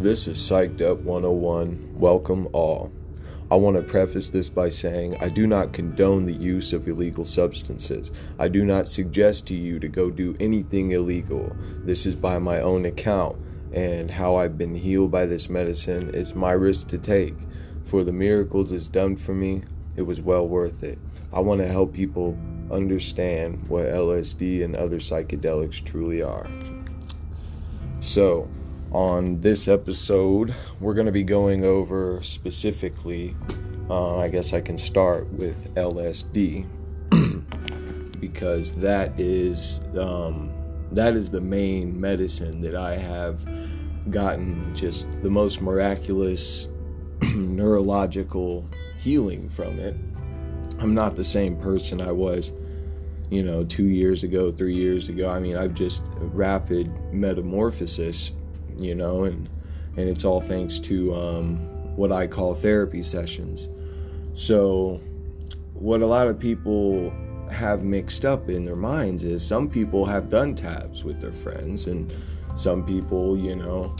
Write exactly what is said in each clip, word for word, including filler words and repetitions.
This is Psyched Up one oh one. Welcome all. I want to preface this by saying I do not condone the use of illegal substances. I do not suggest to you to go do anything illegal. This is by my own account, and how I've been healed by this medicine is my risk to take. For the miracles it's done for me, it was well worth it. I want to help people understand what L S D and other psychedelics truly are. So, on this episode, we're going to be going over specifically, uh, I guess I can start with L S D, because that is, um, that is the main medicine that I have gotten just the most miraculous neurological healing from it. I'm not the same person I was, you know, two years ago, three years ago. I mean, I've just rapid metamorphosis, you know, and and it's all thanks to um, what I call therapy sessions. So what a lot of people have mixed up in their minds is some people have done tabs with their friends, and some people, you know,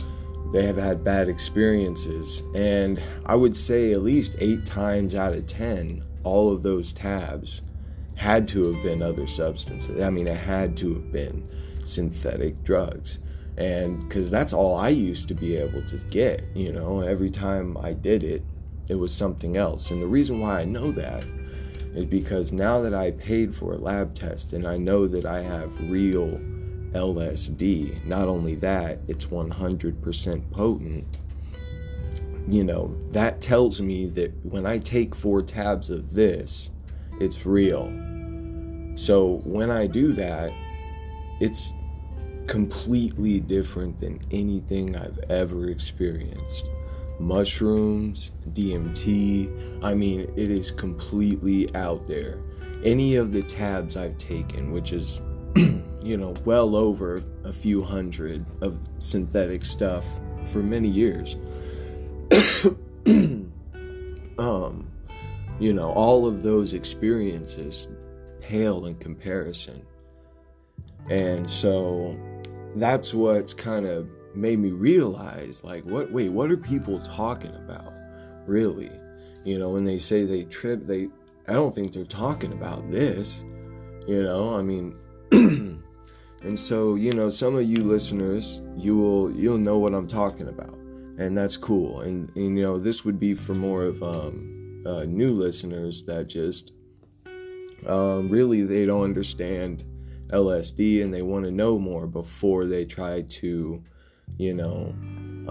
they have had bad experiences. And I would say at least eight times out of ten, all of those tabs had to have been other substances. I mean, it had to have been synthetic drugs. And because that's all I used to be able to get, you know, every time I did it, it was something else. And the reason why I know that is because now that I paid for a lab test and I know that I have real L S D, not only that, it's one hundred percent potent, you know, that tells me that when I take four tabs of this, it's real. So when I do that, it's completely different than anything I've ever experienced. Mushrooms, D M T, I mean, it is completely out there. Any of the tabs I've taken, which is, you know, well over a few hundred of synthetic stuff for many years, um, you know, all of those experiences pale in comparison. And so that's what's kind of made me realize, like, what, wait, what are people talking about, really? You know, when they say they trip, they, I don't think they're talking about this, you know, I mean, and so, you know, some of you listeners, you will, you'll know what I'm talking about, and that's cool. And, and you know, this would be for more of, um, uh, new listeners that just, um, really, they don't understand L S D and they want to know more before they try to, you know,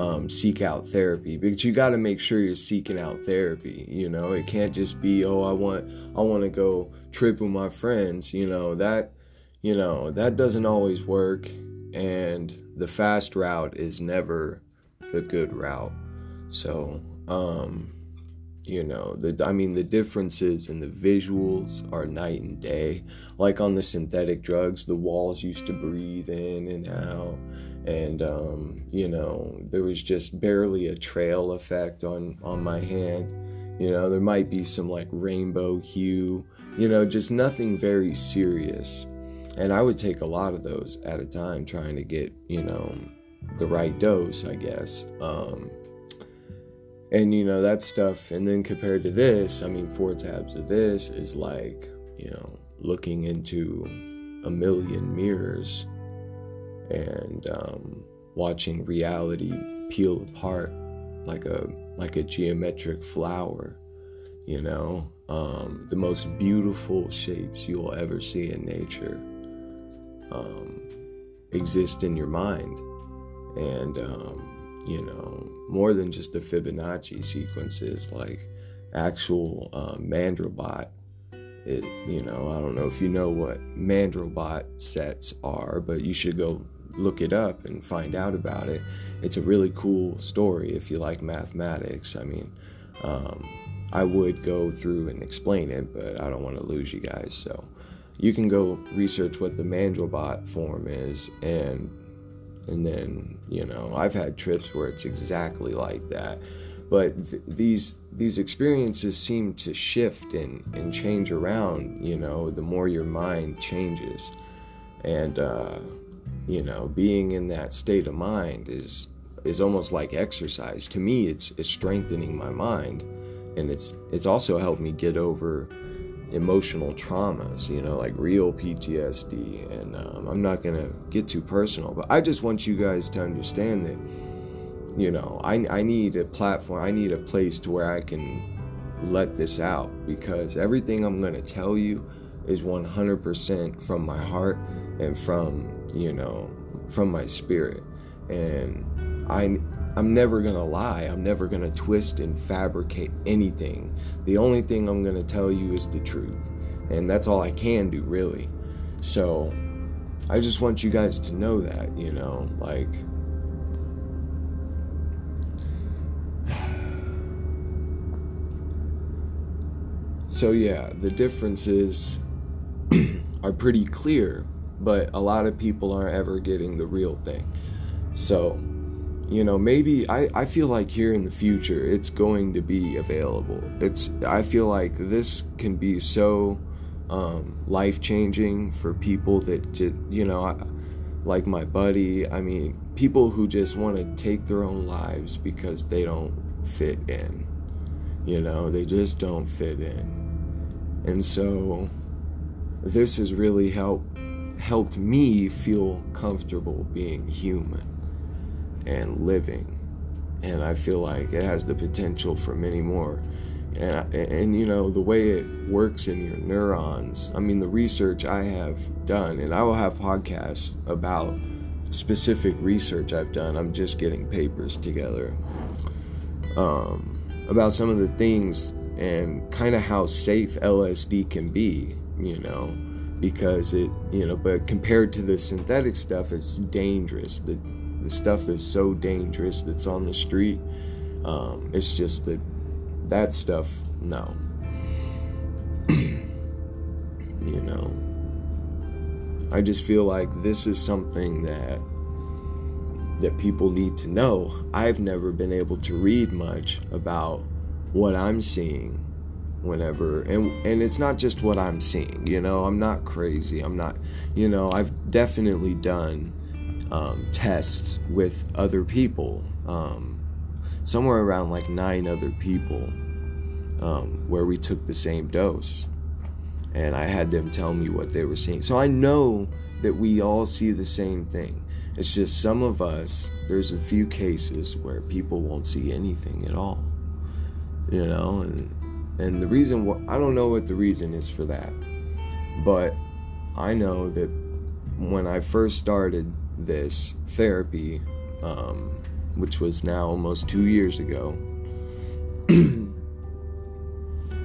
um, seek out therapy. Because you got to make sure you're seeking out therapy. You know, it can't just be, oh, I want, I want to go trip with my friends. You know, that, you know, that doesn't always work. And the fast route is never the good route. So, um, you know, the I mean, the differences in the visuals are night and day. Like on the synthetic drugs, the walls used to breathe in and out. And, um, you know, there was just barely a trail effect on, on my hand. You know, there might be some, like, rainbow hue. You know, just nothing very serious. And I would take a lot of those at a time trying to get, you know, the right dose, I guess. Um... And, you know, that stuff, and then compared to this, I mean, four tabs of this is like, you know, looking into a million mirrors and um, watching reality peel apart like a like a geometric flower, you know, um, the most beautiful shapes you'll ever see in nature um, exist in your mind. And, um, you know, more than just the Fibonacci sequences, like actual uh, Mandelbrot. It, you know, I don't know if you know what Mandelbrot sets are, but you should go look it up and find out about it. It's a really cool story if you like mathematics. I mean, um, I would go through and explain it, but I don't want to lose you guys. So you can go research what the Mandelbrot form is, and And then, you know, I've had trips where it's exactly like that. But th- these these experiences seem to shift and, and change around, you know, the more your mind changes. And, uh, you know, being in that state of mind is is almost like exercise. To me, it's, it's strengthening my mind, and it's it's also helped me get over emotional traumas, you know, like real P T S D. And um, I'm not gonna get too personal, but I just want you guys to understand that, you know, I I need a platform, I need a place to where I can let this out, because everything I'm gonna tell you is one hundred percent from my heart and from, you know, from my spirit. And I I'm never gonna lie, I'm never gonna twist and fabricate anything. The only thing I'm gonna tell you is the truth, and that's all I can do, really. So I just want you guys to know that, you know, like, so yeah, the differences are pretty clear, but a lot of people aren't ever getting the real thing. So, you know, maybe I, I feel like here in the future, it's going to be available. It's, I feel like this can be so um, life-changing for people that, just, you know, I, like my buddy, I mean, people who just want to take their own lives because they don't fit in, you know, they just don't fit in. And so this has really helped helped me feel comfortable being human and living, and I feel like it has the potential for many more. And, and you know, the way it works in your neurons, I mean, the research I have done, and I will have podcasts about specific research I've done, I'm just getting papers together, um, about some of the things and kind of how safe L S D can be, you know, because it, you know, but compared to the synthetic stuff, it's dangerous. The, the stuff is so dangerous that's on the street. Um, it's just that that stuff, no. You know, I just feel like this is something that that people need to know. I've never been able to read much about what I'm seeing whenever, and and it's not just what I'm seeing, you know, I'm not crazy, I'm not, you know, I've definitely done um, tests with other people, um, somewhere around like nine other people, um, where we took the same dose, and I had them tell me what they were seeing, so I know that we all see the same thing. It's just some of us, there's a few cases where people won't see anything at all, you know, and And the reason, wh- I don't know what the reason is for that, but I know that when I first started this therapy, um, which was now almost two years ago,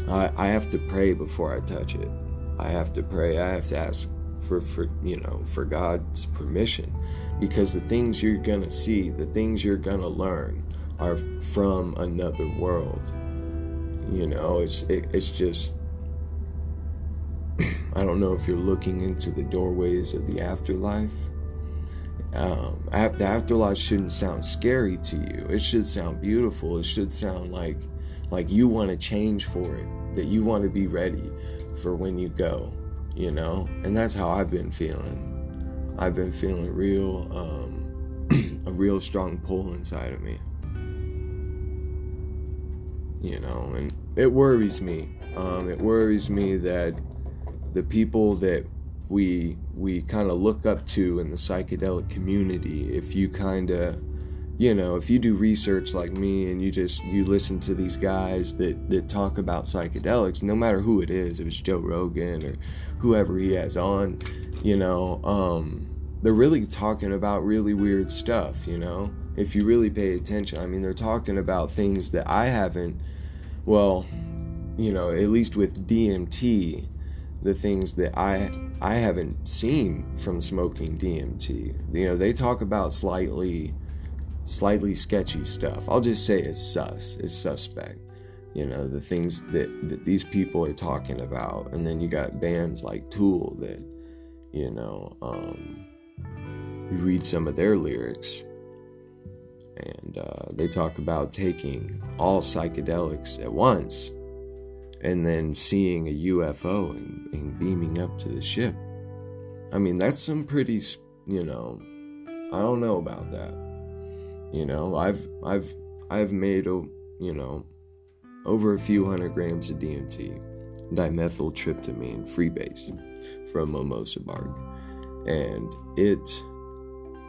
I, I have to pray before I touch it. I have to pray. I have to ask for, for, you know, for God's permission, because the things you're gonna see, the things you're gonna learn, are from another world. You know, it's it, it's just, I don't know if you're looking into the doorways of the afterlife. Um, the afterlife shouldn't sound scary to you. It should sound beautiful. It should sound like, like you want to change for it, that you want to be ready for when you go, you know? And that's how I've been feeling. I've been feeling real, um, a real strong pull inside of me. You know, and it worries me. Um, it worries me that the people that we we kind of look up to in the psychedelic community, if you kind of, you know, if you do research like me and you just, you listen to these guys that, that talk about psychedelics, no matter who it is, if it's Joe Rogan or whoever he has on, you know, um, they're really talking about really weird stuff, you know, if you really pay attention. I mean, they're talking about things that I haven't, well, you know, at least with D M T, the things that I I haven't seen from smoking D M T. You know, they talk about slightly, slightly sketchy stuff. I'll just say it's sus, it's suspect. You know, the things that, that these people are talking about. And then you got bands like Tool that, you know, um, you read some of their lyrics. And uh, they talk about taking all psychedelics at once and then seeing a U F O and, and beaming up to the ship. I mean, that's some pretty, you know, I don't know about that. You know, I've I've I've made a, you know, over a few hundred grams of D M T, dimethyltryptamine freebase, from Mimosa Bark, and it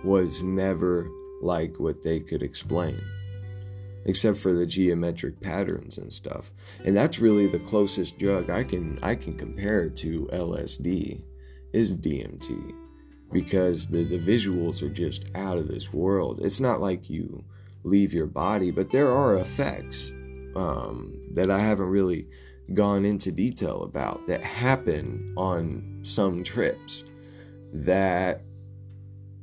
was never like what they could explain, except for the geometric patterns and stuff. And that's really the closest drug I can I can compare to L S D is D M T, because the, the visuals are just out of this world. It's not like you leave your body, but there are effects um, that I haven't really gone into detail about that happen on some trips that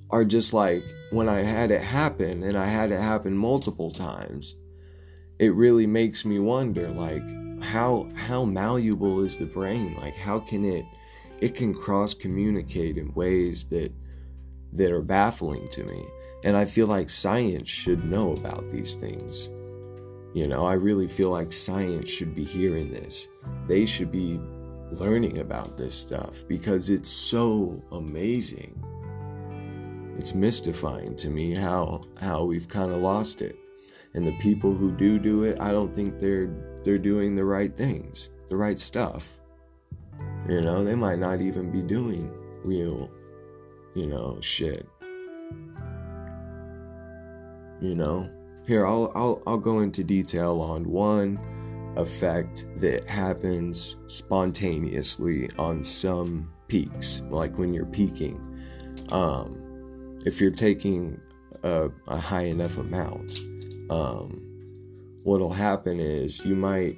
are just like, when I had it happen, and I had it happen multiple times, it really makes me wonder, like, how how malleable is the brain? Like, how can it, it can cross-communicate in ways that that are baffling to me. And I feel like science should know about these things. You know, I really feel like science should be hearing this. They should be learning about this stuff, because it's so amazing. It's mystifying to me how how we've kind of lost it. And the people who do do it, I don't think they're they're doing the right things, the right stuff. You know, they might not even be doing real, you know, shit. You know, here I'll I'll I'll go into detail on one effect that happens spontaneously on some peaks, like when you're peaking. Um If you're taking a, a high enough amount, um, what'll happen is you might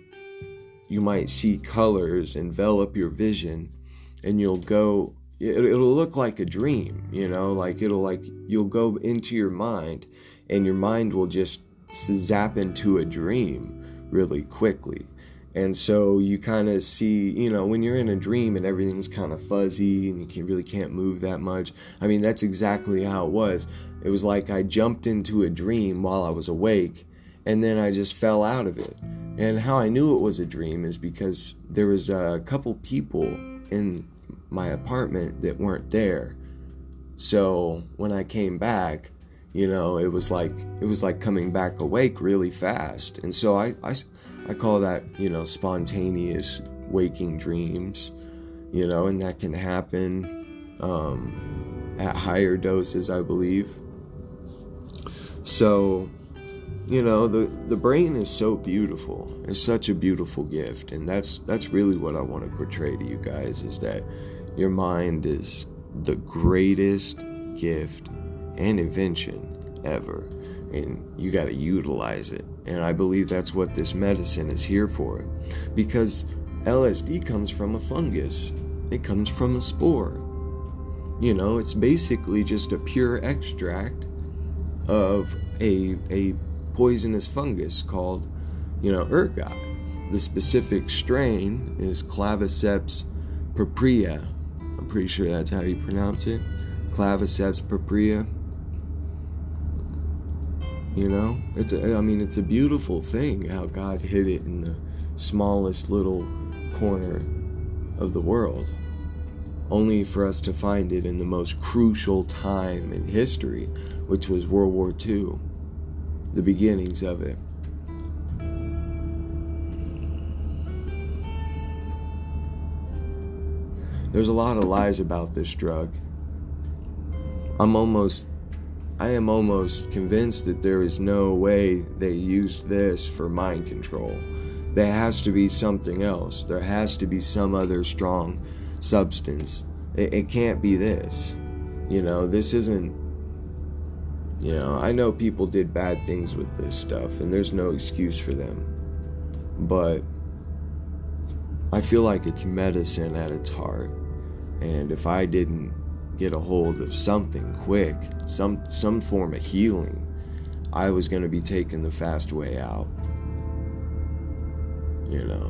you might see colors envelop your vision, and you'll go. It, it'll look like a dream, you know, like it'll like you'll go into your mind, and your mind will just zap into a dream really quickly. And so you kind of see, you know, when you're in a dream and everything's kind of fuzzy and you can, really can't move that much. I mean, that's exactly how it was. It was like I jumped into a dream while I was awake, and then I just fell out of it. And how I knew it was a dream is because there was a couple people in my apartment that weren't there. So when I came back, you know, it was like it was like coming back awake really fast. And so I... I I call that, you know, spontaneous waking dreams, you know, and that can happen um, at higher doses, I believe. So, you know, the, the brain is so beautiful. It's such a beautiful gift, and that's that's really what I want to portray to you guys, is that your mind is the greatest gift and invention ever, and you got to utilize it. And I believe that's what this medicine is here for, because L S D comes from a fungus. It comes from a spore. You know, it's basically just a pure extract of a a poisonous fungus called, you know, ergot. The specific strain is Claviceps purpurea. I'm pretty sure that's how you pronounce it. Claviceps purpurea. You know, it's a, I mean, it's a beautiful thing how God hid it in the smallest little corner of the world, only for us to find it in the most crucial time in history, which was World War Two, the beginnings of it. There's a lot of lies about this drug. I'm almost... I am almost convinced that there is no way they used this for mind control. There has to be something else. There has to be some other strong substance. It, it can't be this. You know, this isn't... You know, I know people did bad things with this stuff, and there's no excuse for them. But I feel like it's medicine at its heart. And if I didn't get a hold of something quick, some some form of healing, I was going to be taking the fast way out. You know,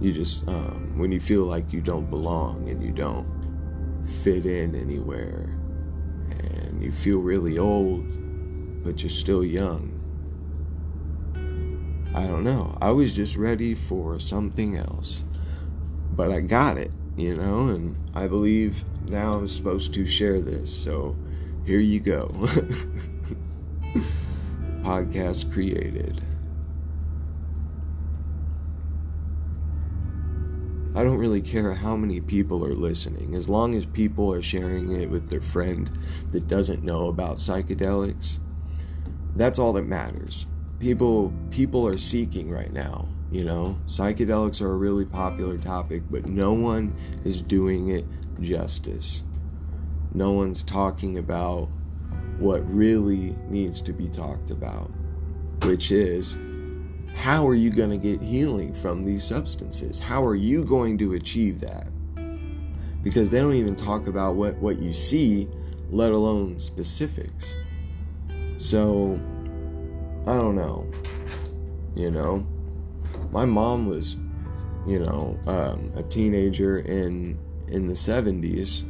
you just um, when you feel like you don't belong and you don't fit in anywhere, and you feel really old, but you're still young. I don't know. I was just ready for something else, but I got it. You know, and I believe now I'm supposed to share this, so here you go. podcast created. I don't really care how many people are listening, as long as people are sharing it with their friend that doesn't know about psychedelics. That's all that matters. People people are seeking right now, you know? Psychedelics are a really popular topic, but no one is doing it justice. No one's talking about what really needs to be talked about, which is, how are you going to get healing from these substances? How are you going to achieve that? Because they don't even talk about what, what you see, let alone specifics. So, I don't know. You know, my mom was, you know, um, a teenager in in the seventies.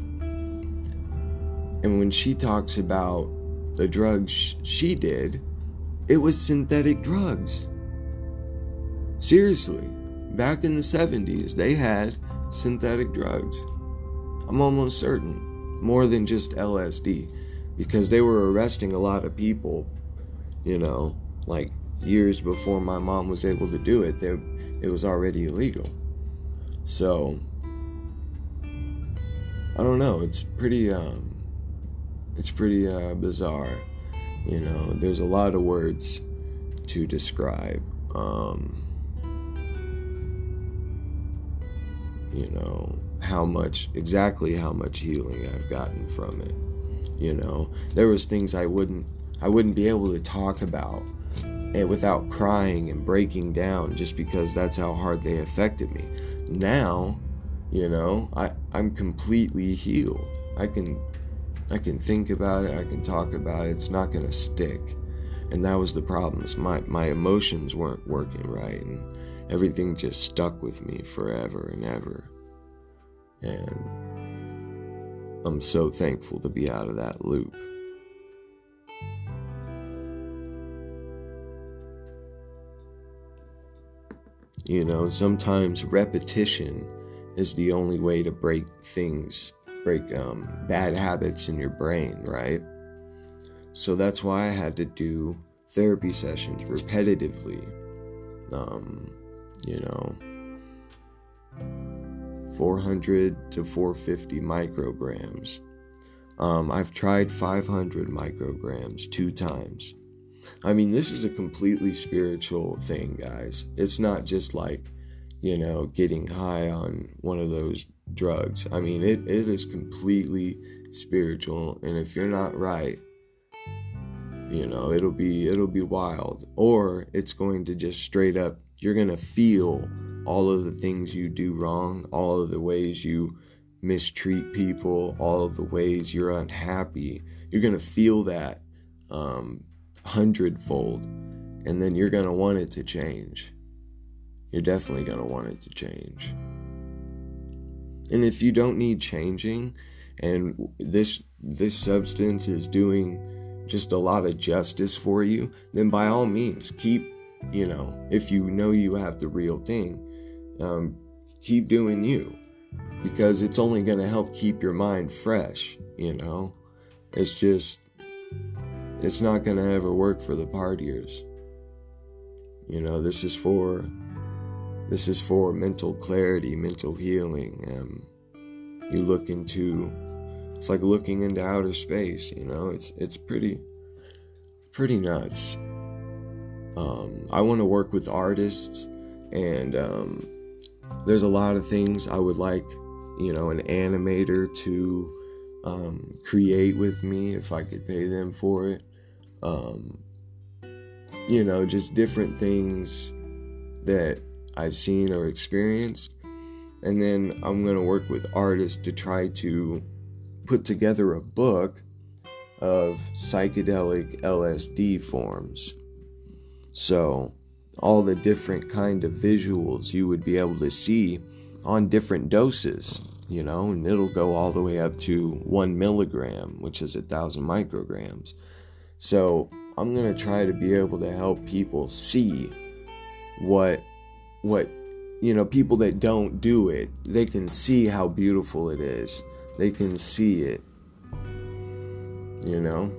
And when she talks about the drugs she did, it was synthetic drugs. Seriously, back in the seventies, they had synthetic drugs. I'm almost certain. More than just L S D. Because they were arresting a lot of people, you know, like years before my mom was able to do it. They, it was already illegal. So, I don't know. It's pretty, um, it's pretty uh, bizarre. You know, there's a lot of words to describe. Um... You know, how much, exactly how much healing I've gotten from it. You know, there was things I wouldn't, I wouldn't be able to talk about and without crying and breaking down just because that's how hard they affected me. Now, you know, I, I'm completely healed. I can, I can think about it. I can talk about it. It's not going to stick. And that was the problem. My, my emotions weren't working right. And everything just stuck with me forever and ever. And I'm so thankful to be out of that loop. You know, sometimes repetition is the only way to break things, break um, bad habits in your brain, right? So that's why I had to do therapy sessions repetitively. Um... You know, four hundred to four hundred fifty micrograms. Um, I've tried five hundred micrograms two times. I mean, this is a completely spiritual thing, guys. It's not just like, you know, getting high on one of those drugs. I mean, it, it is completely spiritual. And if you're not right, you know, it'll be, it'll be wild. Or it's going to just straight up, you're going to feel all of the things you do wrong, all of the ways you mistreat people, all of the ways you're unhappy. You're going to feel that um, hundredfold, and then you're going to want it to change. You're definitely going to want it to change. And if you don't need changing, and this this substance is doing just a lot of justice for you, then by all means, keep, you know, if you know you have the real thing, um, keep doing you, because it's only going to help keep your mind fresh, you know. It's just, it's not going to ever work for the partiers. You know, this is for, this is for mental clarity, mental healing. Um, you look into, it's like looking into outer space, you know. It's, it's pretty, pretty nuts. Um, I want to work with artists, and um, there's a lot of things I would like, you know, an animator to um, create with me if I could pay them for it. Um, you know, just different things that I've seen or experienced. And then I'm going to work with artists to try to put together a book of psychedelic L S D forms. So, all the different kind of visuals you would be able to see on different doses, you know, and it'll go all the way up to one milligram, which is a thousand micrograms. So, I'm going to try to be able to help people see what, what, you know, people that don't do it, they can see how beautiful it is. They can see it, you know.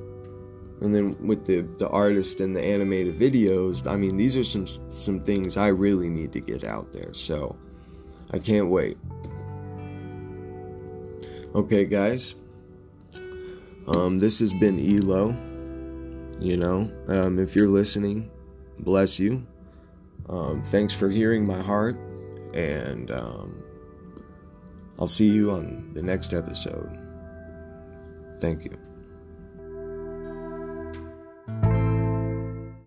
And then with the, the artist and the animated videos, I mean, these are some some things I really need to get out there. So I can't wait. Okay, guys. Um, this has been Elo. You know, um, if you're listening, bless you. Um, thanks for hearing my heart. And um, I'll see you on the next episode. Thank you.